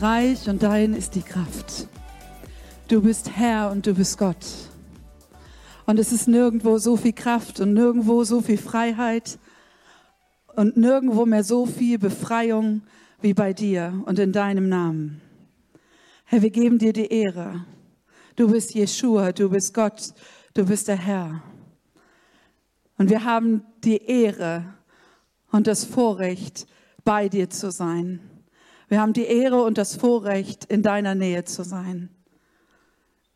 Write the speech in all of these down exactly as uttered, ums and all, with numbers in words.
bist reich und dein ist die Kraft. Du bist Herr und du bist Gott. Und es ist nirgendwo so viel Kraft und nirgendwo so viel Freiheit und nirgendwo mehr so viel Befreiung wie bei dir und in deinem Namen. Herr, wir geben dir die Ehre. Du bist Jeschua, du bist Gott, du bist der Herr. Und wir haben die Ehre und das Vorrecht, bei dir zu sein. Wir haben die Ehre und das Vorrecht, in deiner Nähe zu sein.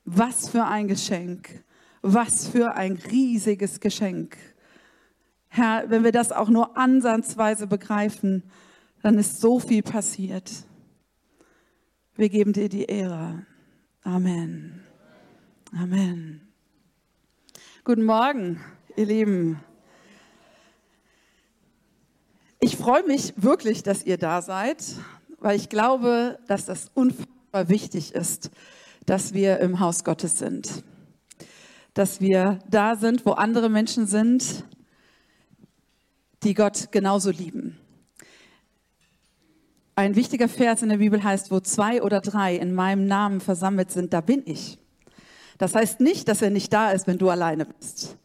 Was für ein Geschenk, was für ein riesiges Geschenk. Herr, wenn wir das auch nur ansatzweise begreifen, dann ist so viel passiert. Wir geben dir die Ehre. Amen. Amen. Guten Morgen, ihr Lieben. Ich freue mich wirklich, dass ihr da seid, weil ich glaube, dass das unfassbar wichtig ist, dass wir im Haus Gottes sind. Dass wir da sind, wo andere Menschen sind, die Gott genauso lieben. Ein wichtiger Vers in der Bibel heißt, wo zwei oder drei in meinem Namen versammelt sind, da bin ich. Das heißt nicht, dass er nicht da ist, wenn du alleine bist.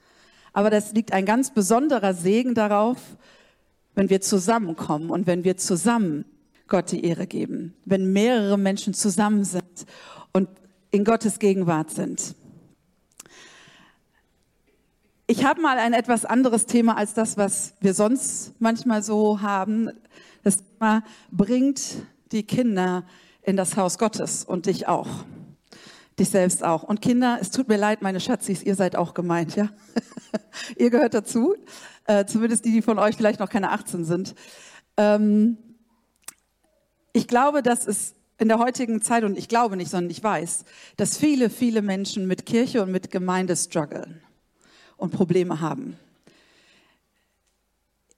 Aber das liegt ein ganz besonderer Segen darauf, wenn wir zusammenkommen und wenn wir zusammen Gott die Ehre geben, wenn mehrere Menschen zusammen sind und in Gottes Gegenwart sind. Ich habe mal ein etwas anderes Thema als das, was wir sonst manchmal so haben. Das Thema bringt die Kinder in das Haus Gottes und dich auch, dich selbst auch. Und Kinder, es tut mir leid, meine Schatzis, ihr seid auch gemeint, ja? Ihr gehört dazu. Zumindest die, die von euch vielleicht noch keine achtzehn sind. Ähm, ich glaube, dass es in der heutigen Zeit, und ich glaube nicht, sondern ich weiß, dass viele, viele Menschen mit Kirche und mit Gemeinde strugglen und Probleme haben.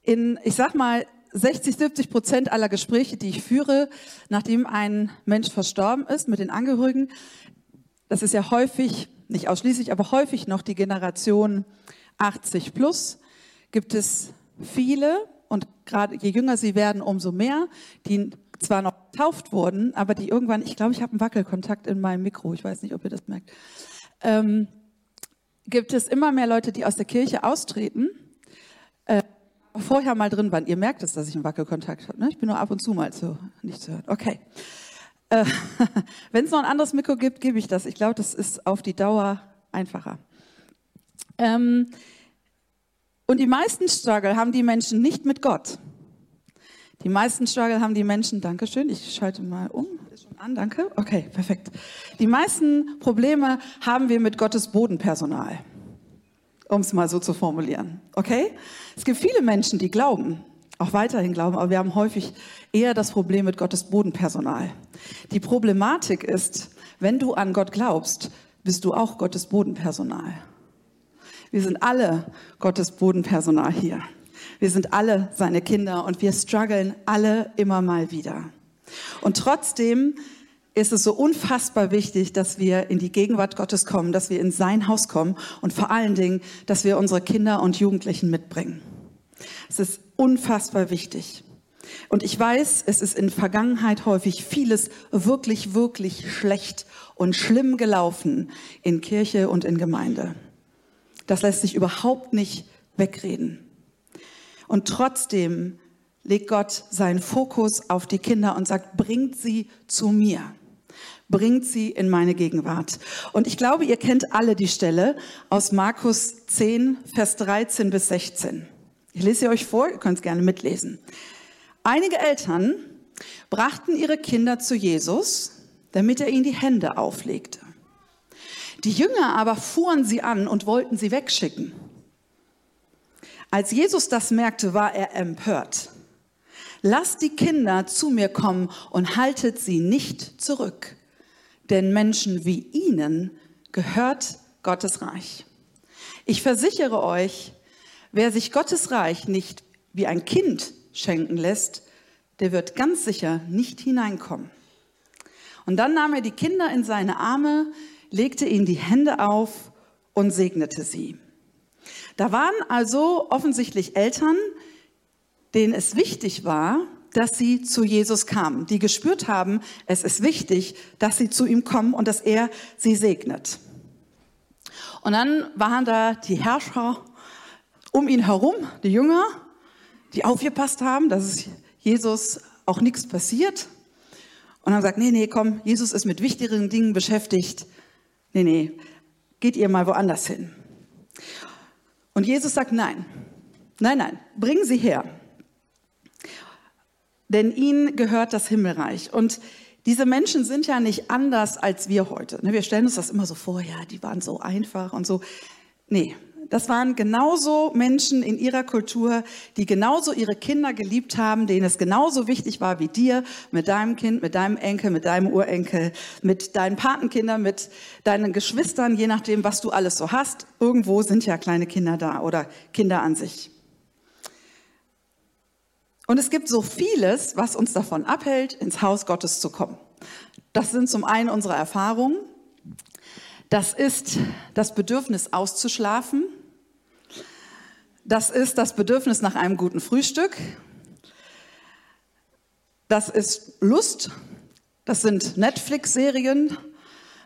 In, ich sag mal, sechzig, siebzig Prozent aller Gespräche, die ich führe, nachdem ein Mensch verstorben ist mit den Angehörigen, das ist ja häufig, nicht ausschließlich, aber häufig noch die Generation achtzig plus, gibt es viele, und gerade je jünger sie werden, umso mehr, die zwar noch getauft wurden, aber die irgendwann, ich glaube, ich habe einen Wackelkontakt in meinem Mikro, ich weiß nicht, ob ihr das merkt, ähm, gibt es immer mehr Leute, die aus der Kirche austreten, äh, vorher mal drin waren. Ihr merkt es, dass ich einen Wackelkontakt habe, ne? Ich bin nur ab und zu mal so nicht zu hören. Okay. Äh, wenn es noch ein anderes Mikro gibt, gebe ich das. Ich glaube, das ist auf die Dauer einfacher. Ähm, Und die meisten Struggle haben die Menschen nicht mit Gott. Die meisten Struggle haben die Menschen, Dankeschön, ich schalte mal um, ist schon an, danke, okay, perfekt. Die meisten Probleme haben wir mit Gottes Bodenpersonal, um es mal so zu formulieren, okay? Es gibt viele Menschen, die glauben, auch weiterhin glauben, aber wir haben häufig eher das Problem mit Gottes Bodenpersonal. Die Problematik ist, wenn du an Gott glaubst, bist du auch Gottes Bodenpersonal. Wir sind alle Gottes Bodenpersonal hier. Wir sind alle seine Kinder und wir strugglen alle immer mal wieder. Und trotzdem ist es so unfassbar wichtig, dass wir in die Gegenwart Gottes kommen, dass wir in sein Haus kommen und vor allen Dingen, dass wir unsere Kinder und Jugendlichen mitbringen. Es ist unfassbar wichtig. Und ich weiß, es ist in der Vergangenheit häufig vieles wirklich, wirklich schlecht und schlimm gelaufen in Kirche und in Gemeinde. Das lässt sich überhaupt nicht wegreden. Und trotzdem legt Gott seinen Fokus auf die Kinder und sagt, bringt sie zu mir. Bringt sie in meine Gegenwart. Und ich glaube, ihr kennt alle die Stelle aus Markus zehn, Vers dreizehn bis sechzehn. Ich lese sie euch vor, ihr könnt es gerne mitlesen. Einige Eltern brachten ihre Kinder zu Jesus, damit er ihnen die Hände auflegte. Die Jünger aber fuhren sie an und wollten sie wegschicken. Als Jesus das merkte, war er empört. Lasst die Kinder zu mir kommen und haltet sie nicht zurück, denn Menschen wie ihnen gehört Gottes Reich. Ich versichere euch, wer sich Gottes Reich nicht wie ein Kind schenken lässt, der wird ganz sicher nicht hineinkommen. Und dann nahm er die Kinder in seine Arme, legte ihnen die Hände auf und segnete sie. Da waren also offensichtlich Eltern, denen es wichtig war, dass sie zu Jesus kamen, die gespürt haben, es ist wichtig, dass sie zu ihm kommen und dass er sie segnet. Und dann waren da die Herrscher um ihn herum, die Jünger, die aufgepasst haben, dass Jesus auch nichts passiert. Und haben gesagt, nee, nee, komm, Jesus ist mit wichtigeren Dingen beschäftigt. Nee, nee, geht ihr mal woanders hin. Und Jesus sagt, nein, nein, nein, bringen sie her. Denn ihnen gehört das Himmelreich. Und diese Menschen sind ja nicht anders als wir heute. Wir stellen uns das immer so vor, ja, die waren so einfach und so. Nee, das waren genauso Menschen in ihrer Kultur, die genauso ihre Kinder geliebt haben, denen es genauso wichtig war wie dir, mit deinem Kind, mit deinem Enkel, mit deinem Urenkel, mit deinen Patenkindern, mit deinen Geschwistern, je nachdem, was du alles so hast. Irgendwo sind ja kleine Kinder da oder Kinder an sich. Und es gibt so vieles, was uns davon abhält, ins Haus Gottes zu kommen. Das sind zum einen unsere Erfahrungen. Das ist das Bedürfnis auszuschlafen. Das ist das Bedürfnis nach einem guten Frühstück. Das ist Lust. Das sind Netflix-Serien.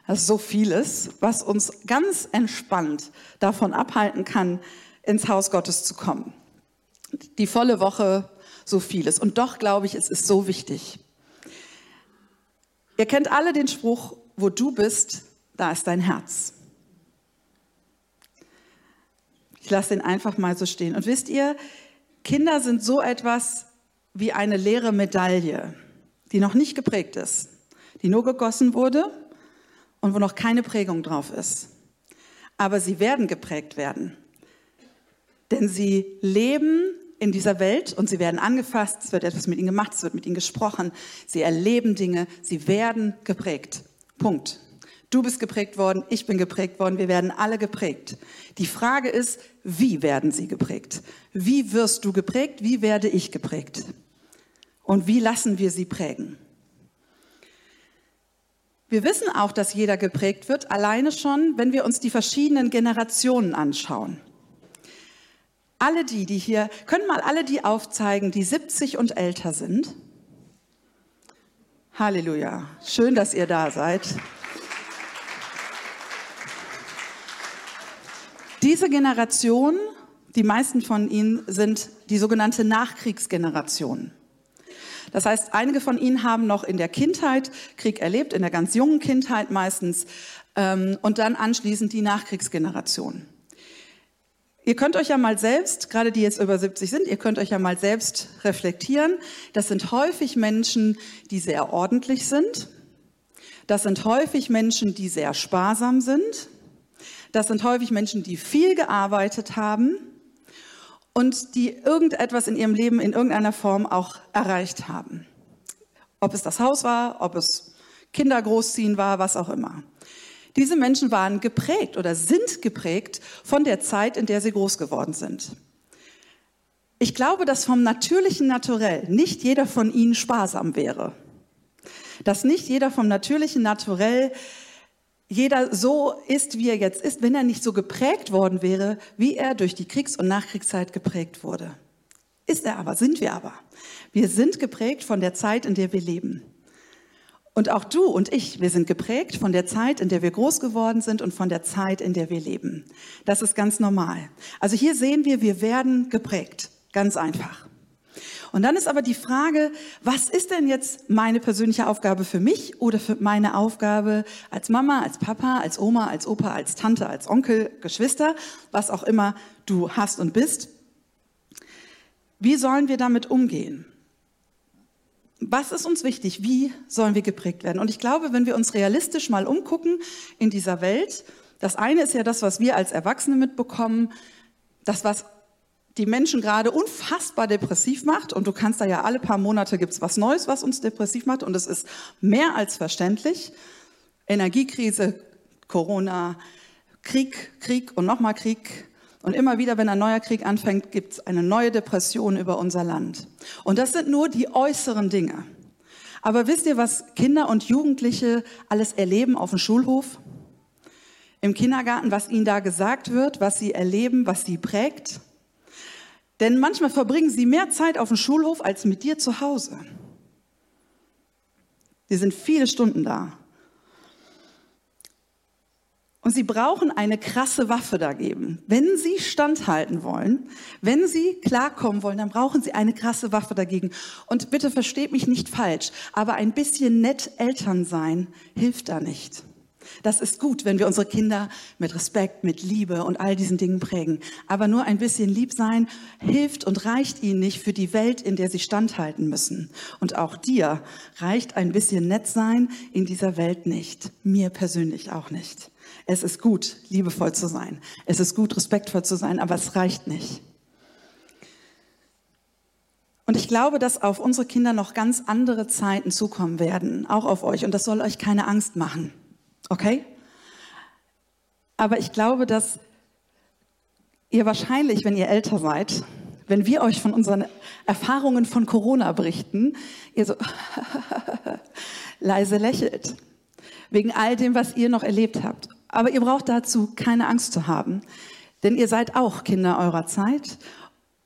Das ist so vieles, was uns ganz entspannt davon abhalten kann, ins Haus Gottes zu kommen. Die volle Woche, so vieles. Und doch glaube ich, es ist so wichtig. Ihr kennt alle den Spruch, wo du bist, da ist dein Herz. Ich lasse den einfach mal so stehen. Und wisst ihr, Kinder sind so etwas wie eine leere Medaille, die noch nicht geprägt ist, die nur gegossen wurde und wo noch keine Prägung drauf ist. Aber sie werden geprägt werden, denn sie leben in dieser Welt und sie werden angefasst, es wird etwas mit ihnen gemacht, es wird mit ihnen gesprochen, sie erleben Dinge, sie werden geprägt. Punkt. Du bist geprägt worden, ich bin geprägt worden, wir werden alle geprägt. Die Frage ist, wie werden sie geprägt? Wie wirst du geprägt? Wie werde ich geprägt? Und wie lassen wir sie prägen? Wir wissen auch, dass jeder geprägt wird, alleine schon, wenn wir uns die verschiedenen Generationen anschauen. Alle die, die hier, können mal alle die aufzeigen, die siebzig und älter sind. Halleluja, schön, dass ihr da seid. Diese Generation, die meisten von Ihnen sind die sogenannte Nachkriegsgeneration. Das heißt, einige von Ihnen haben noch in der Kindheit Krieg erlebt, in der ganz jungen Kindheit meistens, ähm, und dann anschließend die Nachkriegsgeneration. Ihr könnt euch ja mal selbst, gerade die jetzt über siebzig sind, ihr könnt euch ja mal selbst reflektieren. Das sind häufig Menschen, die sehr ordentlich sind. Das sind häufig Menschen, die sehr sparsam sind. Das sind häufig Menschen, die viel gearbeitet haben und die irgendetwas in ihrem Leben in irgendeiner Form auch erreicht haben. Ob es das Haus war, ob es Kinder großziehen war, was auch immer. Diese Menschen waren geprägt oder sind geprägt von der Zeit, in der sie groß geworden sind. Ich glaube, dass vom natürlichen Naturell nicht jeder von ihnen sparsam wäre. Dass nicht jeder vom natürlichen Naturell jeder so ist, wie er jetzt ist, wenn er nicht so geprägt worden wäre, wie er durch die Kriegs- und Nachkriegszeit geprägt wurde. Ist er aber, sind wir aber. Wir sind geprägt von der Zeit, in der wir leben. Und auch du und ich, wir sind geprägt von der Zeit, in der wir groß geworden sind und von der Zeit, in der wir leben. Das ist ganz normal. Also hier sehen wir, wir werden geprägt. Ganz einfach. Und dann ist aber die Frage, was ist denn jetzt meine persönliche Aufgabe für mich oder für meine Aufgabe als Mama, als Papa, als Oma, als Opa, als Tante, als Onkel, Geschwister, was auch immer du hast und bist. Wie sollen wir damit umgehen? Was ist uns wichtig? Wie sollen wir geprägt werden? Und ich glaube, wenn wir uns realistisch mal umgucken in dieser Welt, das eine ist ja das, was wir als Erwachsene mitbekommen, das, was die Menschen gerade unfassbar depressiv macht. Und du kannst da ja alle paar Monate gibt's was Neues, was uns depressiv macht. Und es ist mehr als verständlich. Energiekrise, Corona, Krieg, Krieg und nochmal Krieg. Und immer wieder, wenn ein neuer Krieg anfängt, gibt es eine neue Depression über unser Land. Und das sind nur die äußeren Dinge. Aber wisst ihr, was Kinder und Jugendliche alles erleben auf dem Schulhof, im Kindergarten, was ihnen da gesagt wird, was sie erleben, was sie prägt? Denn manchmal verbringen sie mehr Zeit auf dem Schulhof als mit dir zu Hause. Sie sind viele Stunden da. Und sie brauchen eine krasse Waffe dagegen. Wenn sie standhalten wollen, wenn sie klarkommen wollen, dann brauchen sie eine krasse Waffe dagegen. Und bitte versteht mich nicht falsch, aber ein bisschen nett Eltern sein hilft da nicht. Das ist gut, wenn wir unsere Kinder mit Respekt, mit Liebe und all diesen Dingen prägen. Aber nur ein bisschen lieb sein hilft und reicht ihnen nicht für die Welt, in der sie standhalten müssen. Und auch dir reicht ein bisschen nett sein in dieser Welt nicht. Mir persönlich auch nicht. Es ist gut, liebevoll zu sein. Es ist gut, respektvoll zu sein, aber es reicht nicht. Und ich glaube, dass auf unsere Kinder noch ganz andere Zeiten zukommen werden, auch auf euch. Und das soll euch keine Angst machen. Okay? Aber ich glaube, dass ihr wahrscheinlich, wenn ihr älter seid, wenn wir euch von unseren Erfahrungen von Corona berichten, ihr so leise lächelt. Wegen all dem, was ihr noch erlebt habt. Aber ihr braucht dazu keine Angst zu haben. Denn ihr seid auch Kinder eurer Zeit.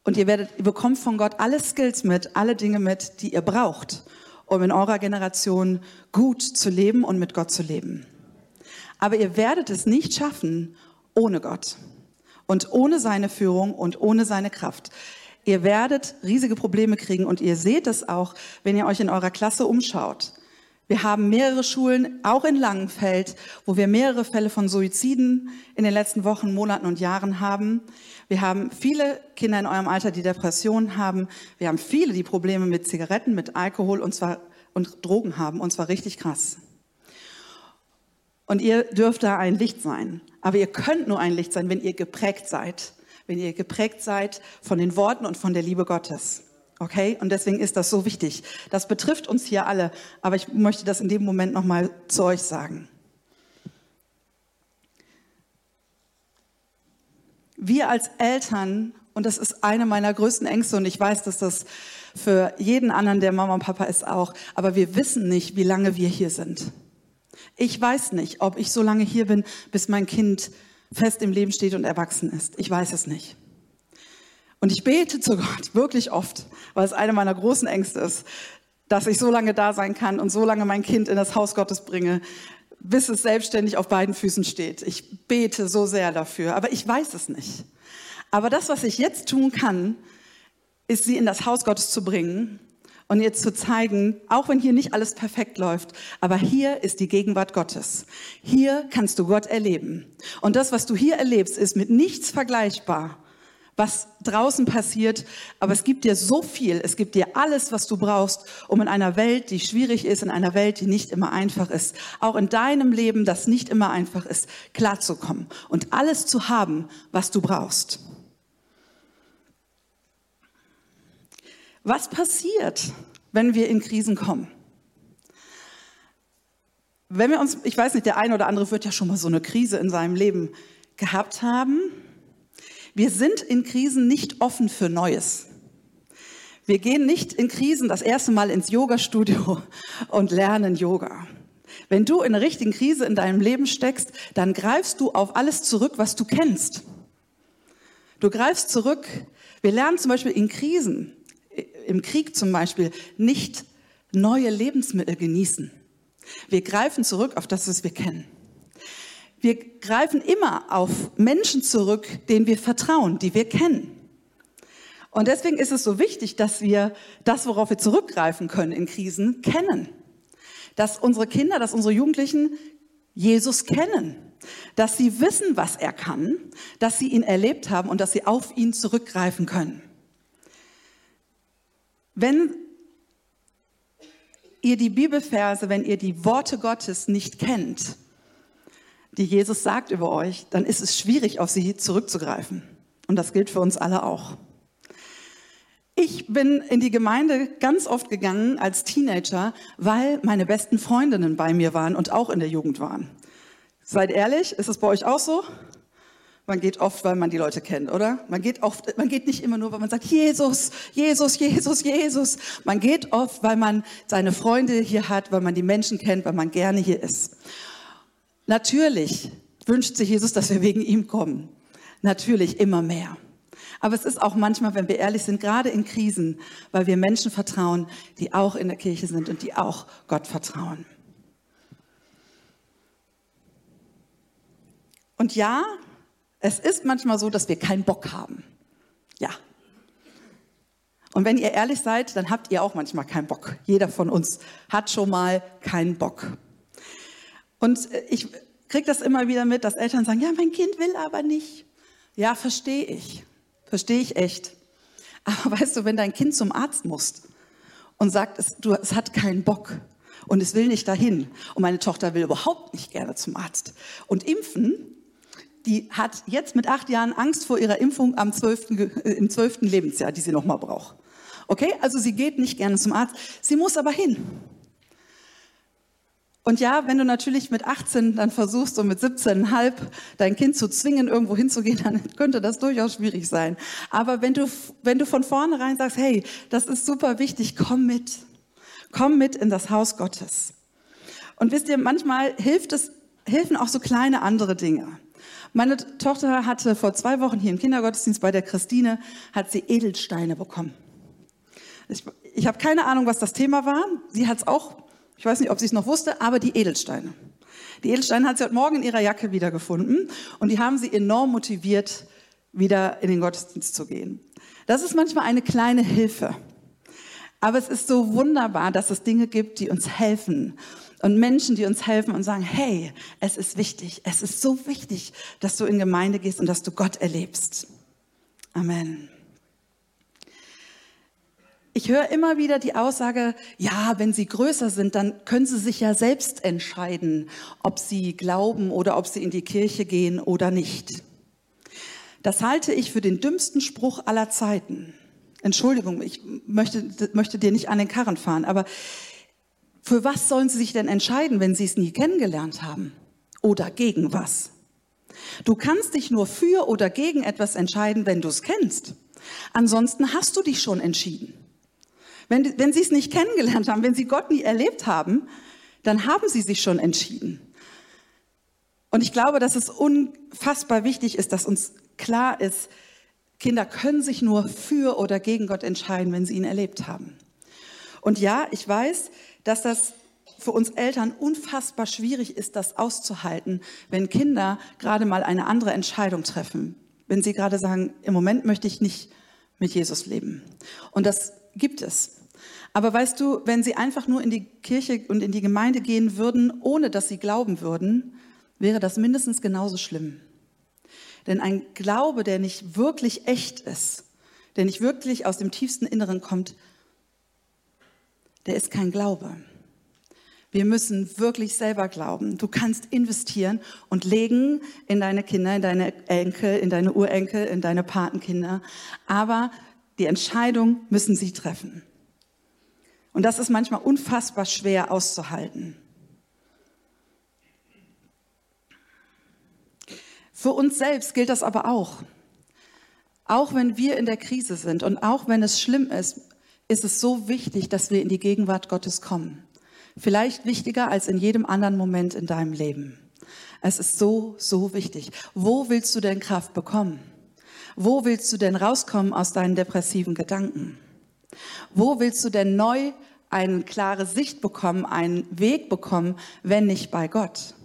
Und ihr, werdet, ihr bekommt von Gott alle Skills mit, alle Dinge mit, die ihr braucht, um in eurer Generation gut zu leben und mit Gott zu leben. Aber ihr werdet es nicht schaffen ohne Gott und ohne seine Führung und ohne seine Kraft. Ihr werdet riesige Probleme kriegen und ihr seht es auch, wenn ihr euch in eurer Klasse umschaut. Wir haben mehrere Schulen, auch in Langenfeld, wo wir mehrere Fälle von Suiziden in den letzten Wochen, Monaten und Jahren haben. Wir haben viele Kinder in eurem Alter, die Depressionen haben. Wir haben viele, die Probleme mit Zigaretten, mit Alkohol und, zwar, und Drogen haben, und zwar richtig krass. Und ihr dürft da ein Licht sein. Aber ihr könnt nur ein Licht sein, wenn ihr geprägt seid. Wenn ihr geprägt seid von den Worten und von der Liebe Gottes. Okay? Und deswegen ist das so wichtig. Das betrifft uns hier alle. Aber ich möchte das in dem Moment nochmal zu euch sagen. Wir als Eltern, und das ist eine meiner größten Ängste, und ich weiß, dass das für jeden anderen, der Mama und Papa ist, auch, aber wir wissen nicht, wie lange wir hier sind. Ich weiß nicht, ob ich so lange hier bin, bis mein Kind fest im Leben steht und erwachsen ist. Ich weiß es nicht. Und ich bete zu Gott wirklich oft, weil es eine meiner großen Ängste ist, dass ich so lange da sein kann und so lange mein Kind in das Haus Gottes bringe, bis es selbstständig auf beiden Füßen steht. Ich bete so sehr dafür, aber ich weiß es nicht. Aber das, was ich jetzt tun kann, ist, sie in das Haus Gottes zu bringen und ihr zu zeigen, auch wenn hier nicht alles perfekt läuft, aber hier ist die Gegenwart Gottes. Hier kannst du Gott erleben. Und das, was du hier erlebst, ist mit nichts vergleichbar, was draußen passiert, aber es gibt dir so viel, es gibt dir alles, was du brauchst, um in einer Welt, die schwierig ist, in einer Welt, die nicht immer einfach ist, auch in deinem Leben, das nicht immer einfach ist, klarzukommen und alles zu haben, was du brauchst. Was passiert, wenn wir in Krisen kommen? Wenn wir uns, ich weiß nicht, der eine oder andere wird ja schon mal so eine Krise in seinem Leben gehabt haben. Wir sind in Krisen nicht offen für Neues. Wir gehen nicht in Krisen das erste Mal ins Yoga-Studio und lernen Yoga. Wenn du in einer richtigen Krise in deinem Leben steckst, dann greifst du auf alles zurück, was du kennst. Du greifst zurück. Wir lernen zum Beispiel in Krisen, im Krieg zum Beispiel, nicht neue Lebensmittel genießen. Wir greifen zurück auf das, was wir kennen. Wir greifen immer auf Menschen zurück, denen wir vertrauen, die wir kennen. Und deswegen ist es so wichtig, dass wir das, worauf wir zurückgreifen können in Krisen, kennen. Dass unsere Kinder, dass unsere Jugendlichen Jesus kennen. Dass sie wissen, was er kann, dass sie ihn erlebt haben und dass sie auf ihn zurückgreifen können. Wenn ihr die Bibelverse, wenn ihr die Worte Gottes nicht kennt, die Jesus sagt über euch, dann ist es schwierig, auf sie zurückzugreifen. Und das gilt für uns alle auch. Ich bin in die Gemeinde ganz oft gegangen als Teenager, weil meine besten Freundinnen bei mir waren und auch in der Jugend waren. Seid ehrlich, ist es bei euch auch so? Man geht oft, weil man die Leute kennt, oder? Man geht oft, man geht nicht immer nur, weil man sagt, Jesus, Jesus, Jesus, Jesus. Man geht oft, weil man seine Freunde hier hat, weil man die Menschen kennt, weil man gerne hier ist. Natürlich wünscht sich Jesus, dass wir wegen ihm kommen. Natürlich immer mehr. Aber es ist auch manchmal, wenn wir ehrlich sind, gerade in Krisen, weil wir Menschen vertrauen, die auch in der Kirche sind und die auch Gott vertrauen. Und ja, es ist manchmal so, dass wir keinen Bock haben. Ja. Und wenn ihr ehrlich seid, dann habt ihr auch manchmal keinen Bock. Jeder von uns hat schon mal keinen Bock. Und ich kriege das immer wieder mit, dass Eltern sagen, ja, mein Kind will aber nicht. Ja, verstehe ich. Verstehe ich echt. Aber weißt du, wenn dein Kind zum Arzt muss und sagt, es, du, es hat keinen Bock und es will nicht dahin und meine Tochter will überhaupt nicht gerne zum Arzt und impfen, die hat jetzt mit acht Jahren Angst vor ihrer Impfung am zwölften, im zwölften Lebensjahr, die sie nochmal braucht. Okay, also sie geht nicht gerne zum Arzt, sie muss aber hin. Und ja, wenn du natürlich mit achtzehn dann versuchst und mit siebzehn Komma fünf dein Kind zu zwingen, irgendwo hinzugehen, dann könnte das durchaus schwierig sein. Aber wenn du, wenn du von vornherein sagst, hey, das ist super wichtig, komm mit. Komm mit in das Haus Gottes. Und wisst ihr, manchmal hilft es, helfen auch so kleine andere Dinge. Meine Tochter hatte vor zwei Wochen hier im Kindergottesdienst bei der Christine, hat sie Edelsteine bekommen. Ich, ich habe keine Ahnung, was das Thema war. Sie hat es auch, ich weiß nicht, ob sie es noch wusste, aber die Edelsteine. Die Edelsteine hat sie heute Morgen in ihrer Jacke wiedergefunden und die haben sie enorm motiviert, wieder in den Gottesdienst zu gehen. Das ist manchmal eine kleine Hilfe. Aber es ist so wunderbar, dass es Dinge gibt, die uns helfen. Und Menschen, die uns helfen und sagen, hey, es ist wichtig, es ist so wichtig, dass du in Gemeinde gehst und dass du Gott erlebst. Amen. Ich höre immer wieder die Aussage, ja, wenn sie größer sind, dann können sie sich ja selbst entscheiden, ob sie glauben oder ob sie in die Kirche gehen oder nicht. Das halte ich für den dümmsten Spruch aller Zeiten. Entschuldigung, ich möchte, möchte dir nicht an den Karren fahren, aber für was sollen sie sich denn entscheiden, wenn sie es nie kennengelernt haben? Oder gegen was? Du kannst dich nur für oder gegen etwas entscheiden, wenn du es kennst. Ansonsten hast du dich schon entschieden. Wenn, wenn sie es nicht kennengelernt haben, wenn sie Gott nie erlebt haben, dann haben sie sich schon entschieden. Und ich glaube, dass es unfassbar wichtig ist, dass uns klar ist, Kinder können sich nur für oder gegen Gott entscheiden, wenn sie ihn erlebt haben. Und ja, ich weiß, dass das für uns Eltern unfassbar schwierig ist, das auszuhalten, wenn Kinder gerade mal eine andere Entscheidung treffen. Wenn sie gerade sagen, im Moment möchte ich nicht mit Jesus leben. Und das gibt es. Aber weißt du, wenn sie einfach nur in die Kirche und in die Gemeinde gehen würden, ohne dass sie glauben würden, wäre das mindestens genauso schlimm. Denn ein Glaube, der nicht wirklich echt ist, der nicht wirklich aus dem tiefsten Inneren kommt, der ist kein Glaube. Wir müssen wirklich selber glauben. Du kannst investieren und legen in deine Kinder, in deine Enkel, in deine Urenkel, in deine Patenkinder. Aber die Entscheidung müssen sie treffen. Und das ist manchmal unfassbar schwer auszuhalten. Für uns selbst gilt das aber auch. Auch wenn wir in der Krise sind und auch wenn es schlimm ist, ist es so wichtig, dass wir in die Gegenwart Gottes kommen. Vielleicht wichtiger als in jedem anderen Moment in deinem Leben. Es ist so, so wichtig. Wo willst du denn Kraft bekommen? Wo willst du denn rauskommen aus deinen depressiven Gedanken? Wo willst du denn neu eine klare Sicht bekommen, einen Weg bekommen, wenn nicht bei Gott?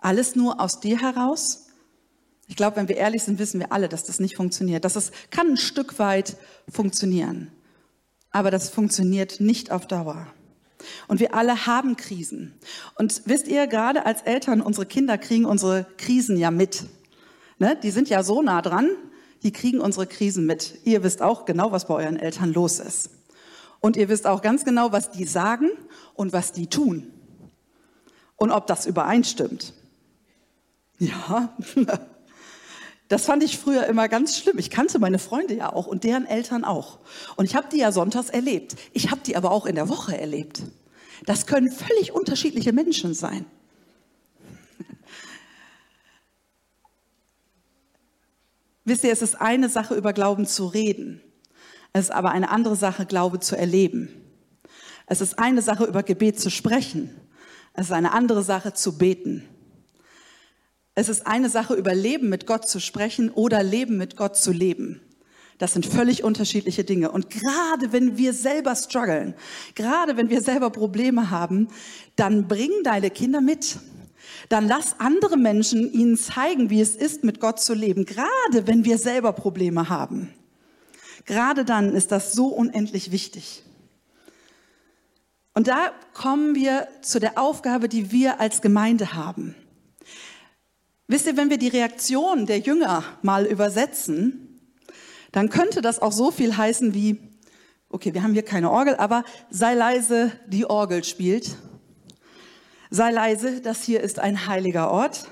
Alles nur aus dir heraus? Ich glaube, wenn wir ehrlich sind, wissen wir alle, dass das nicht funktioniert. Das ist, kann ein Stück weit funktionieren. Aber das funktioniert nicht auf Dauer. Und wir alle haben Krisen. Und wisst ihr, gerade als Eltern, unsere Kinder kriegen unsere Krisen ja mit. Ne? Die sind ja so nah dran, die kriegen unsere Krisen mit. Ihr wisst auch genau, was bei euren Eltern los ist. Und ihr wisst auch ganz genau, was die sagen und was die tun. Und ob das übereinstimmt. Ja, das fand ich früher immer ganz schlimm. Ich kannte meine Freunde ja auch und deren Eltern auch. Und ich habe die ja sonntags erlebt. Ich habe die aber auch in der Woche erlebt. Das können völlig unterschiedliche Menschen sein. Wisst ihr, es ist eine Sache, über Glauben zu reden. Es ist aber eine andere Sache, Glaube zu erleben. Es ist eine Sache, über Gebet zu sprechen. Es ist eine andere Sache, zu beten. Es ist eine Sache, über Leben mit Gott zu sprechen oder Leben mit Gott zu leben. Das sind völlig unterschiedliche Dinge. Und gerade wenn wir selber strugglen, gerade wenn wir selber Probleme haben, dann bring deine Kinder mit. Dann lass andere Menschen ihnen zeigen, wie es ist, mit Gott zu leben. Gerade wenn wir selber Probleme haben. Gerade dann ist das so unendlich wichtig. Und da kommen wir zu der Aufgabe, die wir als Gemeinde haben. Wisst ihr, wenn wir die Reaktion der Jünger mal übersetzen, dann könnte das auch so viel heißen wie, okay, wir haben hier keine Orgel, aber sei leise, die Orgel spielt. Sei leise, das hier ist ein heiliger Ort.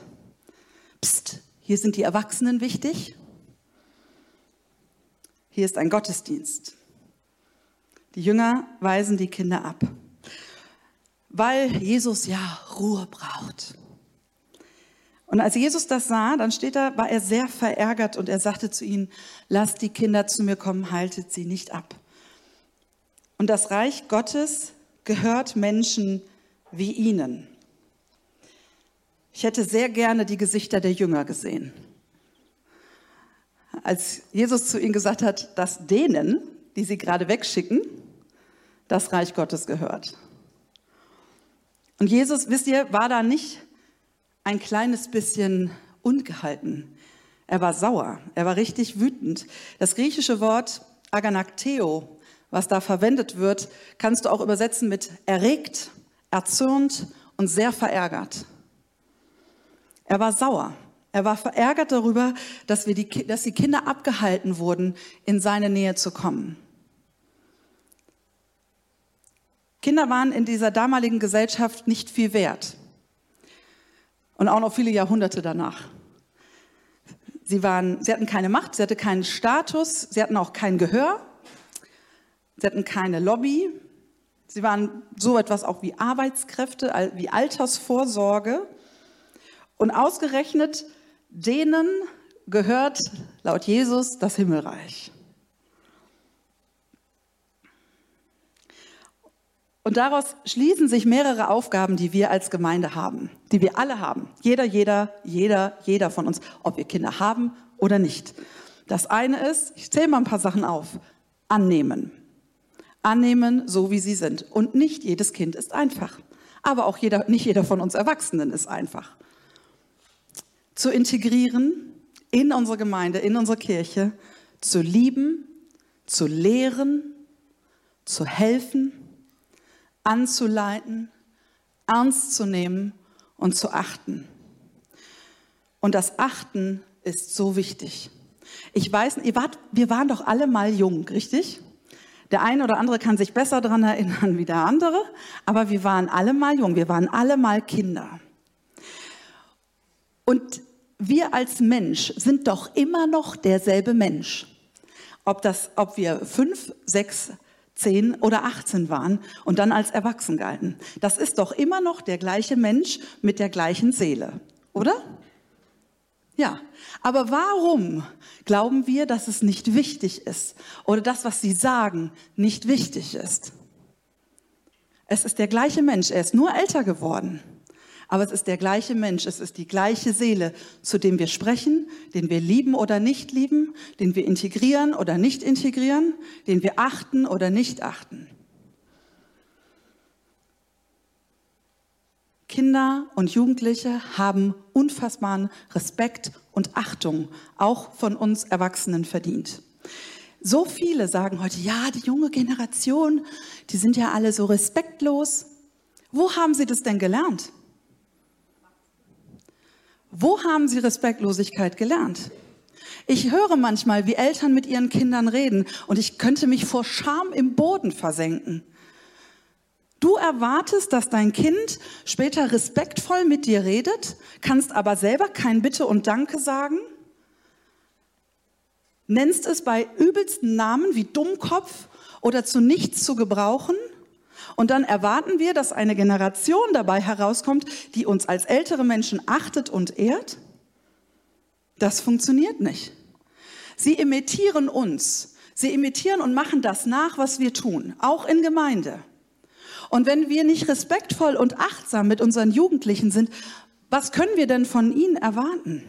Psst, hier sind die Erwachsenen wichtig. Hier ist ein Gottesdienst. Die Jünger weisen die Kinder ab, weil Jesus ja Ruhe braucht. Und als Jesus das sah, dann steht da, war er sehr verärgert und er sagte zu ihnen, lasst die Kinder zu mir kommen, haltet sie nicht ab. Und das Reich Gottes gehört Menschen wie ihnen. Ich hätte sehr gerne die Gesichter der Jünger gesehen. Als Jesus zu ihnen gesagt hat, dass denen, die sie gerade wegschicken, das Reich Gottes gehört. Und Jesus, wisst ihr, war da nicht ein kleines bisschen ungehalten. Er war sauer, er war richtig wütend. Das griechische Wort aganakteo, was da verwendet wird, kannst du auch übersetzen mit erregt, erzürnt und sehr verärgert. Er war sauer, er war verärgert darüber, dass, wir die, dass die Kinder abgehalten wurden, in seine Nähe zu kommen. Kinder waren in dieser damaligen Gesellschaft nicht viel wert. Und auch noch viele Jahrhunderte danach. Sie waren, sie hatten keine Macht, sie hatten keinen Status, sie hatten auch kein Gehör, sie hatten keine Lobby. Sie waren so etwas auch wie Arbeitskräfte, wie Altersvorsorge. Und ausgerechnet denen gehört laut Jesus das Himmelreich. Und daraus schließen sich mehrere Aufgaben, die wir als Gemeinde haben, die wir alle haben. Jeder, jeder, jeder, jeder von uns, ob wir Kinder haben oder nicht. Das eine ist, ich zähle mal ein paar Sachen auf, annehmen. Annehmen, so wie sie sind. Und nicht jedes Kind ist einfach. Aber auch jeder, nicht jeder von uns Erwachsenen ist einfach. Zu integrieren in unsere Gemeinde, in unsere Kirche, zu lieben, zu lehren, zu helfen, anzuleiten, ernst zu nehmen und zu achten. Und das Achten ist so wichtig. Ich weiß, ihr wart, wir waren doch alle mal jung, richtig? Der eine oder andere kann sich besser daran erinnern wie der andere, aber wir waren alle mal jung, wir waren alle mal Kinder. Und wir als Mensch sind doch immer noch derselbe Mensch. Ob, das, ob wir fünf, sechs, zehn oder achtzehn waren und dann als erwachsen galten. Das ist doch immer noch der gleiche Mensch mit der gleichen Seele, oder? Ja, aber warum glauben wir, dass es nicht wichtig ist oder das, was sie sagen, nicht wichtig ist? Es ist der gleiche Mensch, er ist nur älter geworden, aber es ist der gleiche Mensch, es ist die gleiche Seele, zu dem wir sprechen, den wir lieben oder nicht lieben, den wir integrieren oder nicht integrieren, den wir achten oder nicht achten. Kinder und Jugendliche haben unfassbaren Respekt und Achtung, auch von uns Erwachsenen verdient. So viele sagen heute, ja, die junge Generation, die sind ja alle so respektlos. Wo haben sie das denn gelernt? Wo haben sie Respektlosigkeit gelernt? Ich höre manchmal, wie Eltern mit ihren Kindern reden und ich könnte mich vor Scham im Boden versenken. Du erwartest, dass dein Kind später respektvoll mit dir redet, kannst aber selber kein Bitte und Danke sagen, nennst es bei übelsten Namen wie Dummkopf oder zu nichts zu gebrauchen. Und dann erwarten wir, dass eine Generation dabei herauskommt, die uns als ältere Menschen achtet und ehrt? Das funktioniert nicht. Sie imitieren uns. Sie imitieren und machen das nach, was wir tun, auch in Gemeinde. Und wenn wir nicht respektvoll und achtsam mit unseren Jugendlichen sind, Was können wir denn von ihnen erwarten?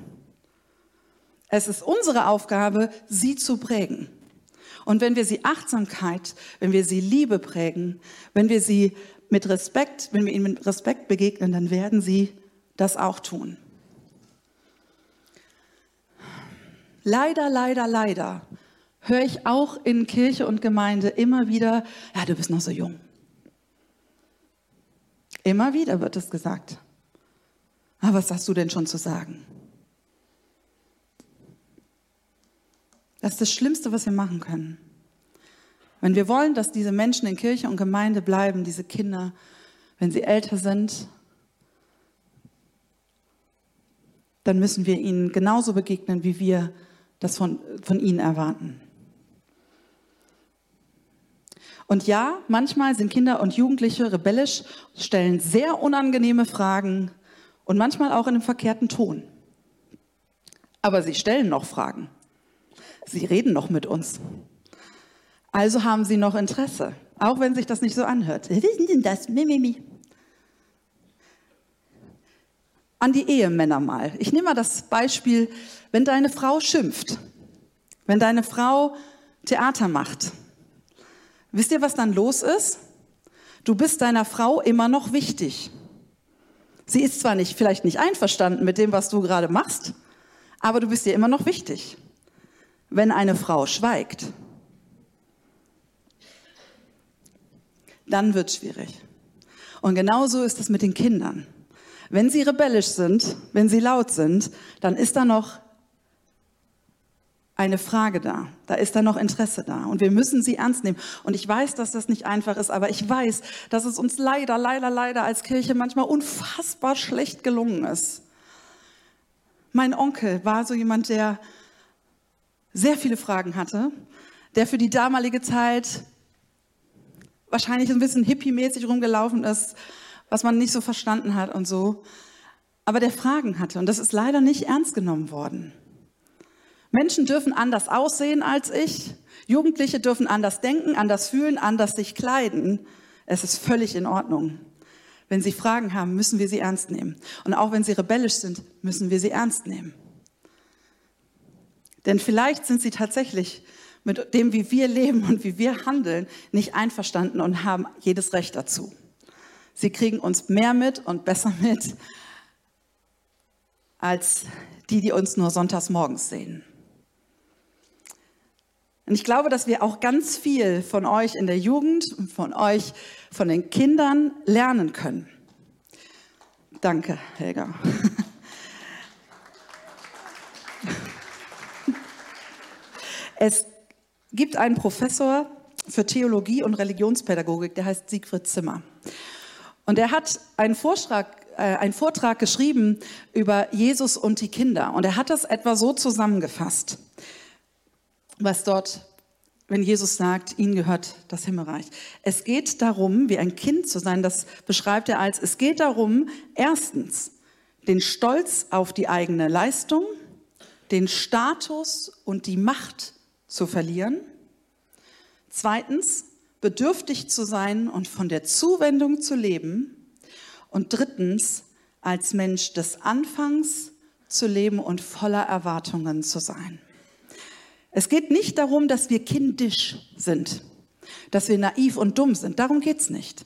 Es ist unsere Aufgabe, sie zu prägen. Und wenn wir sie Achtsamkeit, wenn wir sie Liebe prägen, wenn wir sie mit Respekt, wenn wir ihnen mit Respekt begegnen, dann werden sie das auch tun. Leider, leider, leider höre ich auch in Kirche und Gemeinde immer wieder, ja, du bist noch so jung. Immer wieder wird es gesagt. Aber was hast du denn schon zu sagen? Das ist das Schlimmste, was wir machen können. Wenn wir wollen, dass diese Menschen in Kirche und Gemeinde bleiben, diese Kinder, wenn sie älter sind, dann müssen wir ihnen genauso begegnen, wie wir das von, von ihnen erwarten. Und ja, manchmal sind Kinder und Jugendliche rebellisch, stellen sehr unangenehme Fragen und manchmal auch in einem verkehrten Ton. Aber sie stellen noch Fragen. Sie reden noch mit uns. Also haben sie noch Interesse, auch wenn sich das nicht so anhört. Wissen Sie das? Mimimi. An die Ehemänner mal. Ich nehme mal das Beispiel, wenn deine Frau schimpft, wenn deine Frau Theater macht. Wisst ihr, was dann los ist? Du bist deiner Frau immer noch wichtig. Sie ist zwar nicht, vielleicht nicht einverstanden mit dem, was du gerade machst, aber du bist ihr immer noch wichtig. Wenn eine Frau schweigt, dann wird es schwierig. Und genauso ist es mit den Kindern. Wenn sie rebellisch sind, wenn sie laut sind, dann ist da noch eine Frage da. Da ist da noch Interesse da. Und wir müssen sie ernst nehmen. Und ich weiß, dass das nicht einfach ist, aber ich weiß, dass es uns leider, leider, leider als Kirche manchmal unfassbar schlecht gelungen ist. Mein Onkel war so jemand, der sehr viele Fragen hatte, der für die damalige Zeit wahrscheinlich ein bisschen hippie-mäßig rumgelaufen ist, was man nicht so verstanden hat und so. Aber der Fragen hatte und das ist leider nicht ernst genommen worden. Menschen dürfen anders aussehen als ich. Jugendliche dürfen anders denken, anders fühlen, anders sich kleiden. Es ist völlig in Ordnung. Wenn sie Fragen haben, müssen wir sie ernst nehmen. Und auch wenn sie rebellisch sind, müssen wir sie ernst nehmen. Denn vielleicht sind sie tatsächlich mit dem, wie wir leben und wie wir handeln, nicht einverstanden und haben jedes Recht dazu. Sie kriegen uns mehr mit und besser mit, als die, die uns nur sonntags morgens sehen. Und ich glaube, dass wir auch ganz viel von euch in der Jugend und von euch, von den Kindern lernen können. Danke, Helga. Es gibt einen Professor für Theologie und Religionspädagogik, der heißt Siegfried Zimmer. Und er hat einen Vortrag, äh, einen Vortrag geschrieben über Jesus und die Kinder. Und er hat das etwa so zusammengefasst, was dort, wenn Jesus sagt, ihnen gehört das Himmelreich. Es geht darum, wie ein Kind zu sein, das beschreibt er als, es geht darum, erstens, den Stolz auf die eigene Leistung, den Status und die Macht zu verlieren. Zweitens, bedürftig zu sein und von der Zuwendung zu leben. Und drittens, als Mensch des Anfangs zu leben und voller Erwartungen zu sein. Es geht nicht darum, dass wir kindisch sind, dass wir naiv und dumm sind. Darum geht es nicht.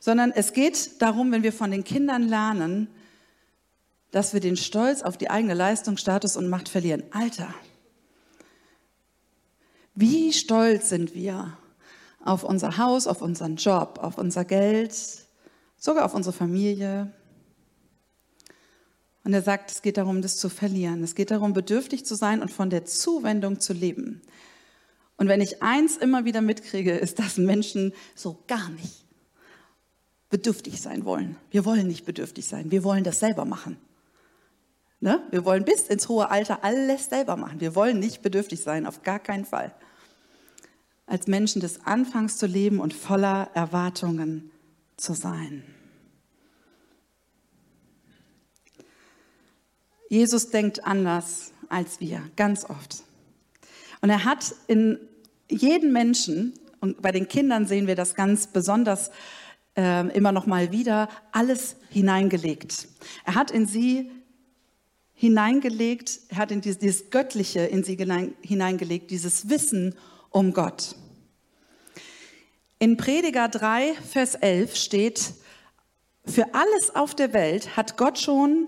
Sondern es geht darum, wenn wir von den Kindern lernen, dass wir den Stolz auf die eigene Leistung, Status und Macht verlieren. Alter! Wie stolz sind wir auf unser Haus, auf unseren Job, auf unser Geld, sogar auf unsere Familie. Und er sagt, es geht darum, das zu verlieren. Es geht darum, bedürftig zu sein und von der Zuwendung zu leben. Und wenn ich eins immer wieder mitkriege, ist, dass Menschen so gar nicht bedürftig sein wollen. Wir wollen nicht bedürftig sein, wir wollen das selber machen. Ne? Wir wollen bis ins hohe Alter alles selber machen. Wir wollen nicht bedürftig sein, auf gar keinen Fall. Als Menschen des Anfangs zu leben und voller Erwartungen zu sein. Jesus denkt anders als wir, ganz oft. Und er hat in jedem Menschen, und bei den Kindern sehen wir das ganz besonders äh, immer noch mal wieder alles hineingelegt. Er hat in sie hineingelegt, er hat in dieses, dieses Göttliche in sie hineingelegt, dieses Wissen um Gott. In Prediger drei, Vers elf steht: Für alles auf der Welt hat Gott schon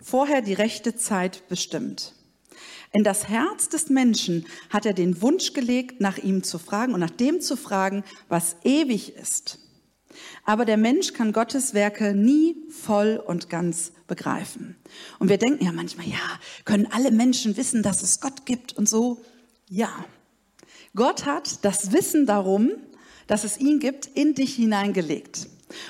vorher die rechte Zeit bestimmt. In das Herz des Menschen hat er den Wunsch gelegt, nach ihm zu fragen und nach dem zu fragen, was ewig ist. Aber der Mensch kann Gottes Werke nie voll und ganz begreifen. Und wir denken ja manchmal, ja, können alle Menschen wissen, dass es Gott gibt und so. Ja, Gott hat das Wissen darum, dass es ihn gibt, in dich hineingelegt.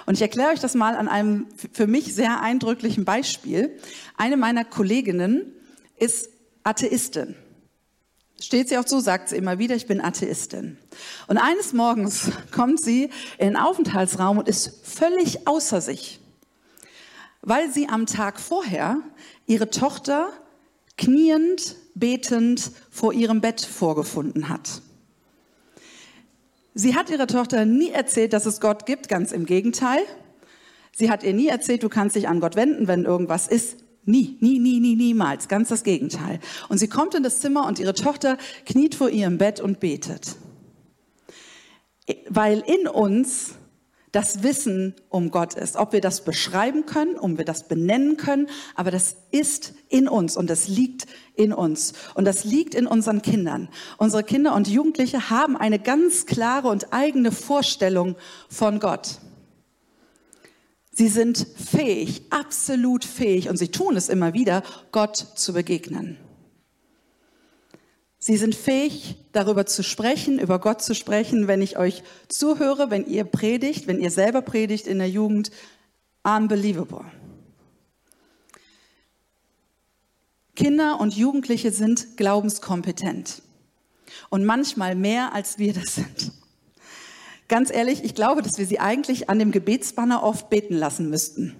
Und ich erkläre euch das mal an einem für mich sehr eindrücklichen Beispiel. Eine meiner Kolleginnen ist Atheistin. Steht sie auch so, sagt sie immer wieder, ich bin Atheistin. Und eines Morgens kommt sie in den Aufenthaltsraum und ist völlig außer sich, weil sie am Tag vorher ihre Tochter kniend, betend vor ihrem Bett vorgefunden hat. Sie hat ihrer Tochter nie erzählt, dass es Gott gibt, ganz im Gegenteil. Sie hat ihr nie erzählt, du kannst dich an Gott wenden, wenn irgendwas ist. Nie, nie, nie, nie, niemals. Ganz das Gegenteil. Und sie kommt in das Zimmer und ihre Tochter kniet vor ihrem Bett und betet. Weil in uns das Wissen um Gott ist. Ob wir das beschreiben können, ob wir das benennen können, aber das ist in uns und das liegt in uns. Und das liegt in unseren Kindern. Unsere Kinder und Jugendliche haben eine ganz klare und eigene Vorstellung von Gott. Sie sind fähig, absolut fähig, und sie tun es immer wieder, Gott zu begegnen. Sie sind fähig, darüber zu sprechen, über Gott zu sprechen, wenn ich euch zuhöre, wenn ihr predigt, wenn ihr selber predigt in der Jugend. Unbelievable. Kinder und Jugendliche sind glaubenskompetent. Und manchmal mehr, als wir das sind. Ganz ehrlich, ich glaube, dass wir sie eigentlich an dem Gebetsbanner oft beten lassen müssten.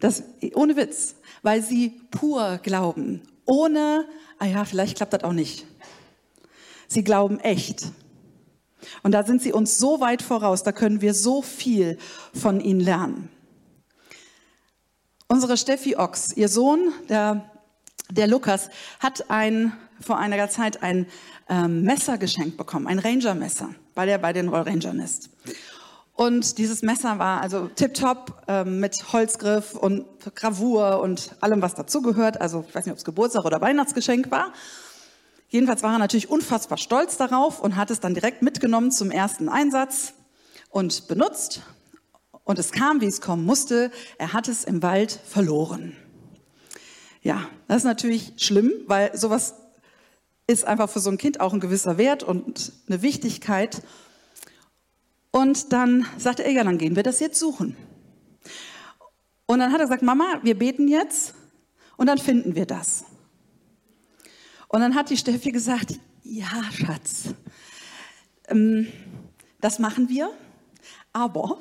Das, ohne Witz, weil sie pur glauben. Ohne, ah ja, vielleicht klappt das auch nicht. Sie glauben echt. Und da sind sie uns so weit voraus, da können wir so viel von ihnen lernen. Unsere Steffi Ochs, ihr Sohn, der, der Lukas, hat ein, vor einiger Zeit ein ähm, Messer geschenkt bekommen, ein Ranger-Messer, weil er bei den Rollrangern ist. Und dieses Messer war also tipptopp ähm, mit Holzgriff und Gravur und allem, was dazugehört. Also ich weiß nicht, ob es Geburtstag oder Weihnachtsgeschenk war. Jedenfalls war er natürlich unfassbar stolz darauf und hat es dann direkt mitgenommen zum ersten Einsatz und benutzt. Und es kam, wie es kommen musste. Er hat es im Wald verloren. Ja, das ist natürlich schlimm, weil sowas ist einfach für so ein Kind auch ein gewisser Wert und eine Wichtigkeit. Und dann sagte er, ja, dann gehen wir das jetzt suchen. Und dann hat er gesagt, Mama, wir beten jetzt und dann finden wir das. Und dann hat die Steffi gesagt, ja, Schatz, ähm, das machen wir, aber...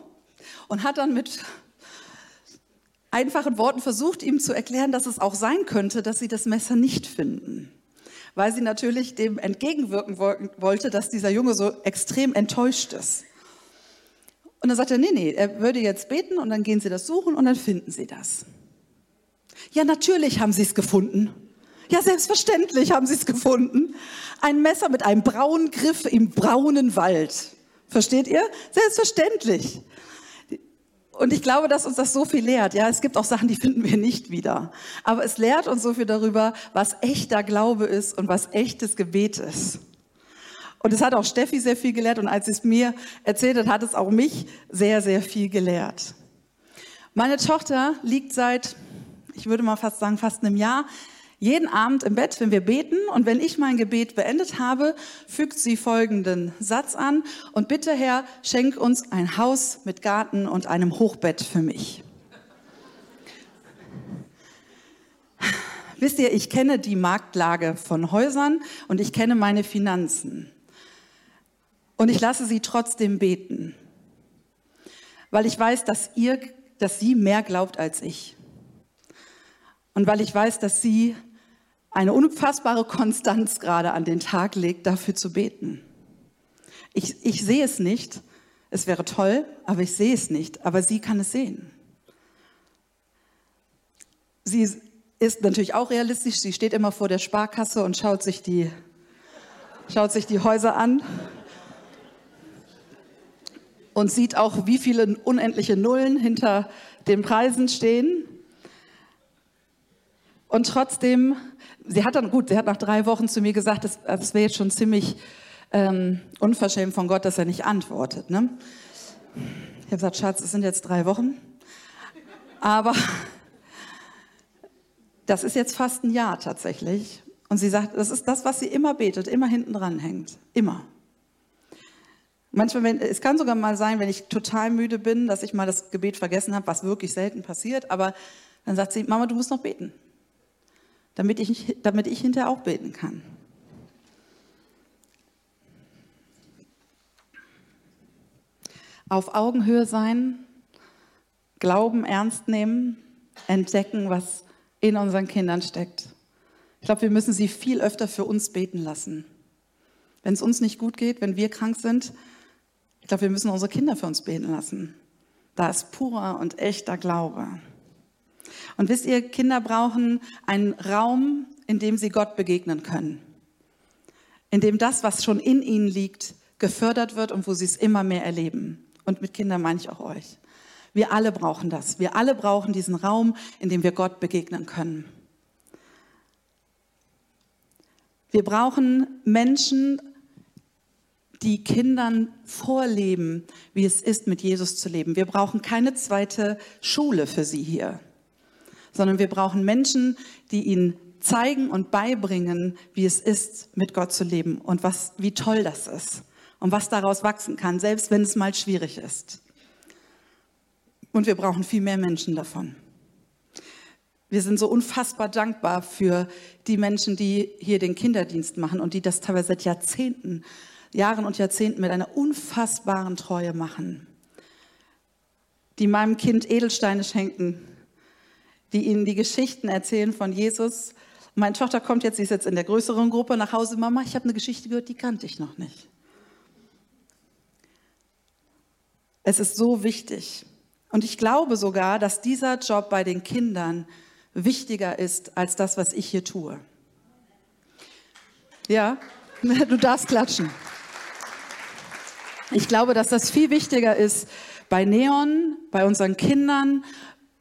Und hat dann mit einfachen Worten versucht, ihm zu erklären, dass es auch sein könnte, dass sie das Messer nicht finden. Weil sie natürlich dem entgegenwirken wollte, dass dieser Junge so extrem enttäuscht ist. Und dann sagt er, nee, nee, er würde jetzt beten und dann gehen sie das suchen und dann finden sie das. Ja, natürlich haben sie es gefunden. Ja, selbstverständlich haben sie es gefunden. Ein Messer mit einem braunen Griff im braunen Wald. Versteht ihr? Selbstverständlich. Und ich glaube, dass uns das so viel lehrt. Ja, es gibt auch Sachen, die finden wir nicht wieder. Aber es lehrt uns so viel darüber, was echter Glaube ist und was echtes Gebet ist. Und es hat auch Steffi sehr viel gelehrt. Und als sie es mir erzählt hat, hat es auch mich sehr, sehr viel gelehrt. Meine Tochter liegt seit, ich würde mal fast sagen, fast einem Jahr, jeden Abend im Bett, wenn wir beten. Und wenn ich mein Gebet beendet habe, fügt sie folgenden Satz an. Und bitte, Herr, schenk uns ein Haus mit Garten und einem Hochbett für mich. Wisst ihr, ich kenne die Marktlage von Häusern und ich kenne meine Finanzen. Und ich lasse sie trotzdem beten. Weil ich weiß, dass ihr, dass sie mehr glaubt als ich. Und weil ich weiß, dass sie eine unfassbare Konstanz gerade an den Tag legt, dafür zu beten. Ich, ich sehe es nicht. Es wäre toll, aber ich sehe es nicht. Aber sie kann es sehen. Sie ist natürlich auch realistisch. Sie steht immer vor der Sparkasse und schaut sich die, schaut sich die Häuser an und sieht auch, wie viele unendliche Nullen hinter den Preisen stehen. Und trotzdem, sie hat dann, gut, sie hat nach drei Wochen zu mir gesagt, das, das wäre jetzt schon ziemlich ähm, unverschämt von Gott, dass er nicht antwortet. Ne? Ich habe gesagt, Schatz, es sind jetzt drei Wochen. Aber das ist jetzt fast ein Jahr tatsächlich. Und sie sagt, das ist das, was sie immer betet, immer hinten dran hängt. Immer. Manchmal, wenn, es kann sogar mal sein, wenn ich total müde bin, dass ich mal das Gebet vergessen habe, was wirklich selten passiert. Aber dann sagt sie, Mama, du musst noch beten, damit ich, damit ich hinterher auch beten kann. Auf Augenhöhe sein, Glauben ernst nehmen, entdecken, was in unseren Kindern steckt. Ich glaube, wir müssen sie viel öfter für uns beten lassen. Wenn es uns nicht gut geht, wenn wir krank sind, ich glaube, wir müssen unsere Kinder für uns beten lassen. Da ist purer und echter Glaube. Und wisst ihr, Kinder brauchen einen Raum, in dem sie Gott begegnen können. In dem das, was schon in ihnen liegt, gefördert wird und wo sie es immer mehr erleben. Und mit Kindern meine ich auch euch. Wir alle brauchen das. Wir alle brauchen diesen Raum, in dem wir Gott begegnen können. Wir brauchen Menschen, die Kindern vorleben, wie es ist, mit Jesus zu leben. Wir brauchen keine zweite Schule für sie hier, sondern wir brauchen Menschen, die ihnen zeigen und beibringen, wie es ist, mit Gott zu leben und was, wie toll das ist und was daraus wachsen kann, selbst wenn es mal schwierig ist. Und wir brauchen viel mehr Menschen davon. Wir sind so unfassbar dankbar für die Menschen, die hier den Kinderdienst machen und die das teilweise seit Jahrzehnten, Jahren und Jahrzehnten mit einer unfassbaren Treue machen, die meinem Kind Edelsteine schenken, die ihnen die Geschichten erzählen von Jesus. Meine Tochter kommt jetzt, sie ist jetzt in der größeren Gruppe nach Hause, Mama, ich habe eine Geschichte gehört, die kannte ich noch nicht. Es ist so wichtig. Und ich glaube sogar, dass dieser Job bei den Kindern wichtiger ist, als das, was ich hier tue. Ja, du darfst klatschen. Ich glaube, dass das viel wichtiger ist bei Neon, bei unseren Kindern,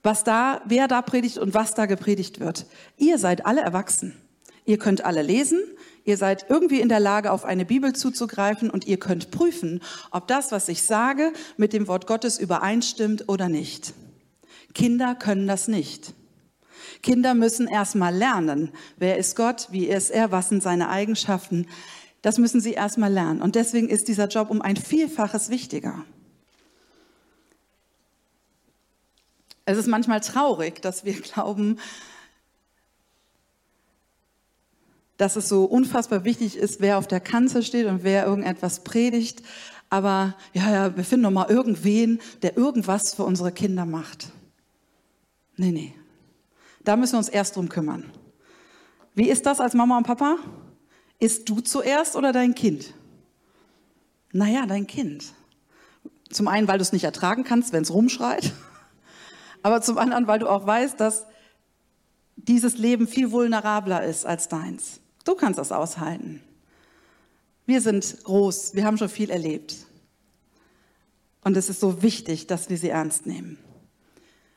was da, wer da predigt und was da gepredigt wird. Ihr seid alle erwachsen. Ihr könnt alle lesen. Ihr seid irgendwie in der Lage, auf eine Bibel zuzugreifen und ihr könnt prüfen, ob das, was ich sage, mit dem Wort Gottes übereinstimmt oder nicht. Kinder können das nicht. Kinder müssen erstmal lernen, wer ist Gott, wie ist er, was sind seine Eigenschaften. Das müssen sie erstmal lernen. Und deswegen ist dieser Job um ein Vielfaches wichtiger. Es ist manchmal traurig, dass wir glauben, dass es so unfassbar wichtig ist, wer auf der Kanzel steht und wer irgendetwas predigt. Aber ja, ja, wir finden doch mal irgendwen, der irgendwas für unsere Kinder macht. Nee, nee. Da müssen wir uns erst drum kümmern. Wie ist das als Mama und Papa? Isst du zuerst oder dein Kind? Naja, dein Kind. Zum einen, weil du es nicht ertragen kannst, wenn es rumschreit. Aber zum anderen, weil du auch weißt, dass dieses Leben viel vulnerabler ist als deins. Du kannst das aushalten. Wir sind groß, wir haben schon viel erlebt. Und es ist so wichtig, dass wir sie ernst nehmen.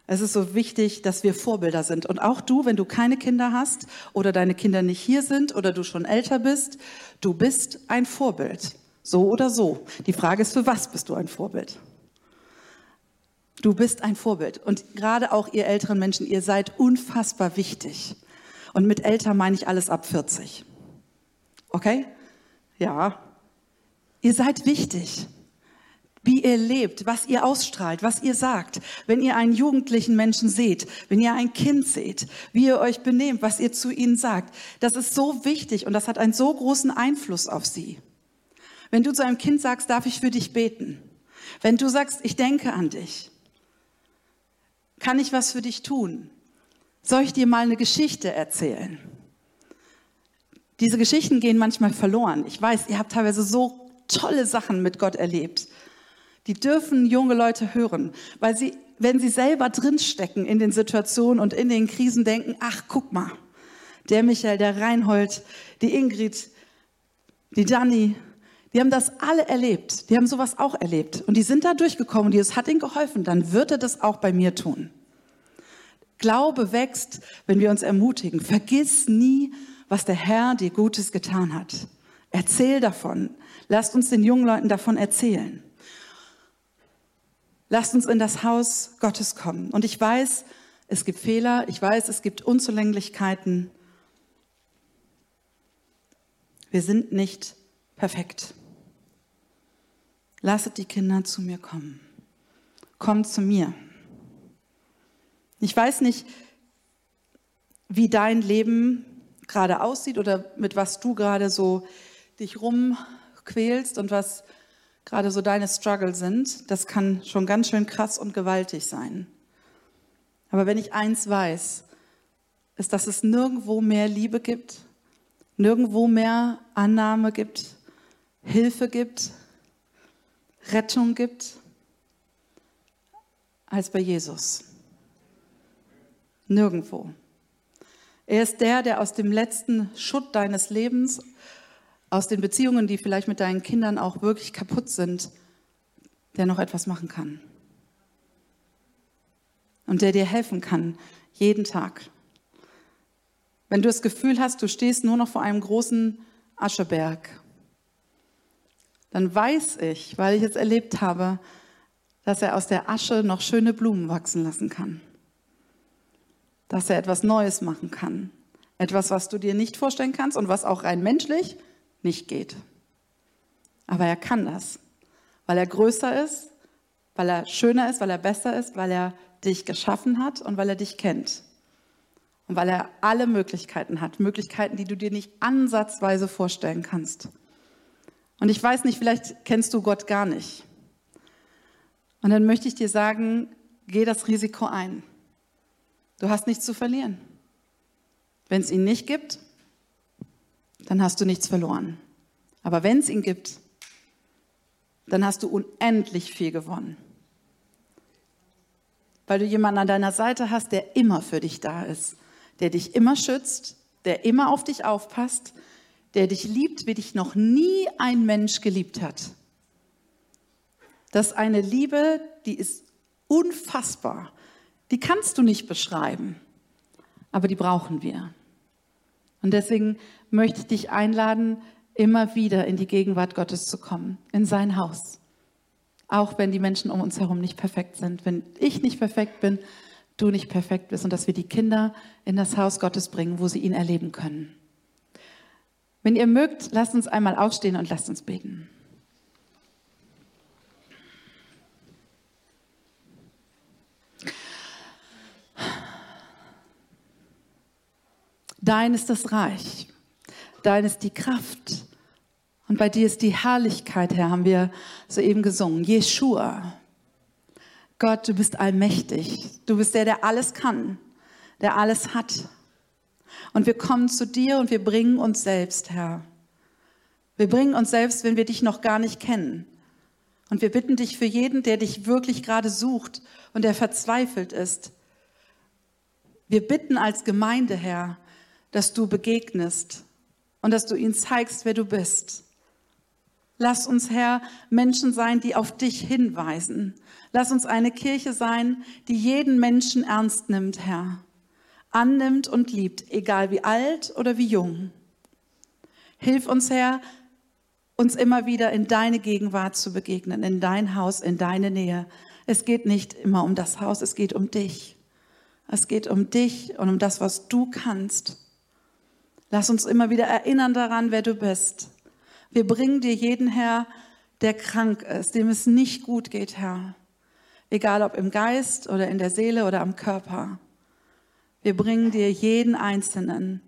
Es ist so wichtig, dass wir Vorbilder sind. Und auch du, wenn du keine Kinder hast oder deine Kinder nicht hier sind oder du schon älter bist, du bist ein Vorbild. So oder so. Die Frage ist, für was bist du ein Vorbild? Du bist ein Vorbild und gerade auch ihr älteren Menschen, ihr seid unfassbar wichtig. Und mit älter meine ich alles ab vierzig. Okay? Ja. Ihr seid wichtig, wie ihr lebt, was ihr ausstrahlt, was ihr sagt. Wenn ihr einen jugendlichen Menschen seht, wenn ihr ein Kind seht, wie ihr euch benehmt, was ihr zu ihnen sagt. Das ist so wichtig und das hat einen so großen Einfluss auf sie. Wenn du zu einem Kind sagst, darf ich für dich beten? Wenn du sagst, ich denke an dich. Kann ich was für dich tun? Soll ich dir mal eine Geschichte erzählen? Diese Geschichten gehen manchmal verloren. Ich weiß, ihr habt teilweise so tolle Sachen mit Gott erlebt, Die dürfen junge Leute hören, weil sie, wenn sie selber drinstecken in den Situationen und in den Krisen, denken, ach, guck mal, der Michael, der Reinhold, die Ingrid, die Dani, die haben das alle erlebt, die haben sowas auch erlebt und die sind da durchgekommen und es hat ihnen geholfen, dann wird er das auch bei mir tun. Glaube wächst, wenn wir uns ermutigen. Vergiss nie, was der Herr dir Gutes getan hat. Erzähl davon. Lasst uns den jungen Leuten davon erzählen. Lasst uns in das Haus Gottes kommen. Und ich weiß, es gibt Fehler, ich weiß, es gibt Unzulänglichkeiten. Wir sind nicht perfekt. Lasset die Kinder zu mir kommen. Kommt zu mir. Ich weiß nicht, wie dein Leben gerade aussieht oder mit was du gerade so dich rumquälst und was gerade so deine Struggles sind. Das kann schon ganz schön krass und gewaltig sein. Aber wenn ich eins weiß, ist, dass es nirgendwo mehr Liebe gibt, nirgendwo mehr Annahme gibt, Hilfe gibt, Rettung gibt, als bei Jesus. Nirgendwo. Er ist der, der aus dem letzten Schutt deines Lebens, aus den Beziehungen, die vielleicht mit deinen Kindern auch wirklich kaputt sind, der noch etwas machen kann. Und der dir helfen kann, jeden Tag. Wenn du das Gefühl hast, du stehst nur noch vor einem großen Ascheberg, dann weiß ich, weil ich es erlebt habe, dass er aus der Asche noch schöne Blumen wachsen lassen kann. Dass er etwas Neues machen kann. Etwas, was du dir nicht vorstellen kannst und was auch rein menschlich nicht geht. Aber er kann das, weil er größer ist, weil er schöner ist, weil er besser ist, weil er dich geschaffen hat und weil er dich kennt. Und weil er alle Möglichkeiten hat, Möglichkeiten, die du dir nicht ansatzweise vorstellen kannst. Und ich weiß nicht, vielleicht kennst du Gott gar nicht. Und dann möchte ich dir sagen, geh das Risiko ein. Du hast nichts zu verlieren. Wenn es ihn nicht gibt, dann hast du nichts verloren. Aber wenn es ihn gibt, dann hast du unendlich viel gewonnen. Weil du jemanden an deiner Seite hast, der immer für dich da ist, der dich immer schützt, der immer auf dich aufpasst, der dich liebt, wie dich noch nie ein Mensch geliebt hat. Das ist eine Liebe, die ist unfassbar. Die kannst du nicht beschreiben, aber die brauchen wir. Und deswegen möchte ich dich einladen, immer wieder in die Gegenwart Gottes zu kommen, in sein Haus. Auch wenn die Menschen um uns herum nicht perfekt sind, wenn ich nicht perfekt bin, du nicht perfekt bist und dass wir die Kinder in das Haus Gottes bringen, wo sie ihn erleben können. Wenn ihr mögt, lasst uns einmal aufstehen und lasst uns beten. Dein ist das Reich, dein ist die Kraft und bei dir ist die Herrlichkeit, Herr, haben wir soeben gesungen. Jeschua, Gott, du bist allmächtig, du bist der, der alles kann, der alles hat. Und wir kommen zu dir und wir bringen uns selbst, Herr. Wir bringen uns selbst, wenn wir dich noch gar nicht kennen. Und wir bitten dich für jeden, der dich wirklich gerade sucht und der verzweifelt ist. Wir bitten als Gemeinde, Herr, dass du begegnest und dass du ihnen zeigst, wer du bist. Lass uns, Herr, Menschen sein, die auf dich hinweisen. Lass uns eine Kirche sein, die jeden Menschen ernst nimmt, Herr, annimmt und liebt, egal wie alt oder wie jung. Hilf uns, Herr, uns immer wieder in deine Gegenwart zu begegnen, in dein Haus, in deine Nähe. Es geht nicht immer um das Haus, es geht um dich. Es geht um dich und um das, was du kannst. Lass uns immer wieder erinnern daran, wer du bist. Wir bringen dir jeden, Herr, der krank ist, dem es nicht gut geht, Herr. Egal ob im Geist oder in der Seele oder am Körper. Wir bringen dir jeden Einzelnen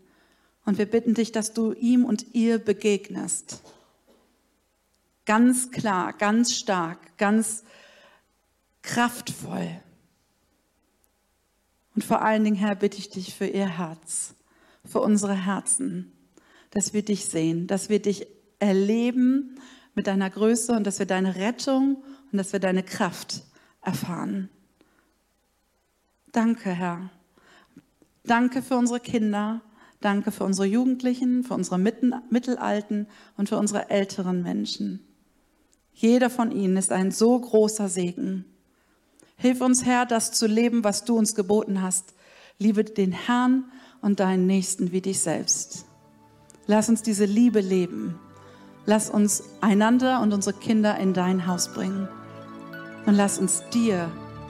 und wir bitten dich, dass du ihm und ihr begegnest. Ganz klar, ganz stark, ganz kraftvoll. Und vor allen Dingen, Herr, bitte ich dich für ihr Herz, für unsere Herzen, dass wir dich sehen, dass wir dich erleben mit deiner Größe und dass wir deine Rettung und dass wir deine Kraft erfahren. Danke, Herr. Danke für unsere Kinder, danke für unsere Jugendlichen, für unsere Mittelalten und für unsere älteren Menschen. Jeder von ihnen ist ein so großer Segen. Hilf uns, Herr, das zu leben, was du uns geboten hast. Liebe den Herrn und deinen Nächsten wie dich selbst. Lass uns diese Liebe leben. Lass uns einander und unsere Kinder in dein Haus bringen. Und lass uns dir,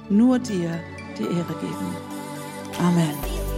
nur dir, die Ehre geben. Amen.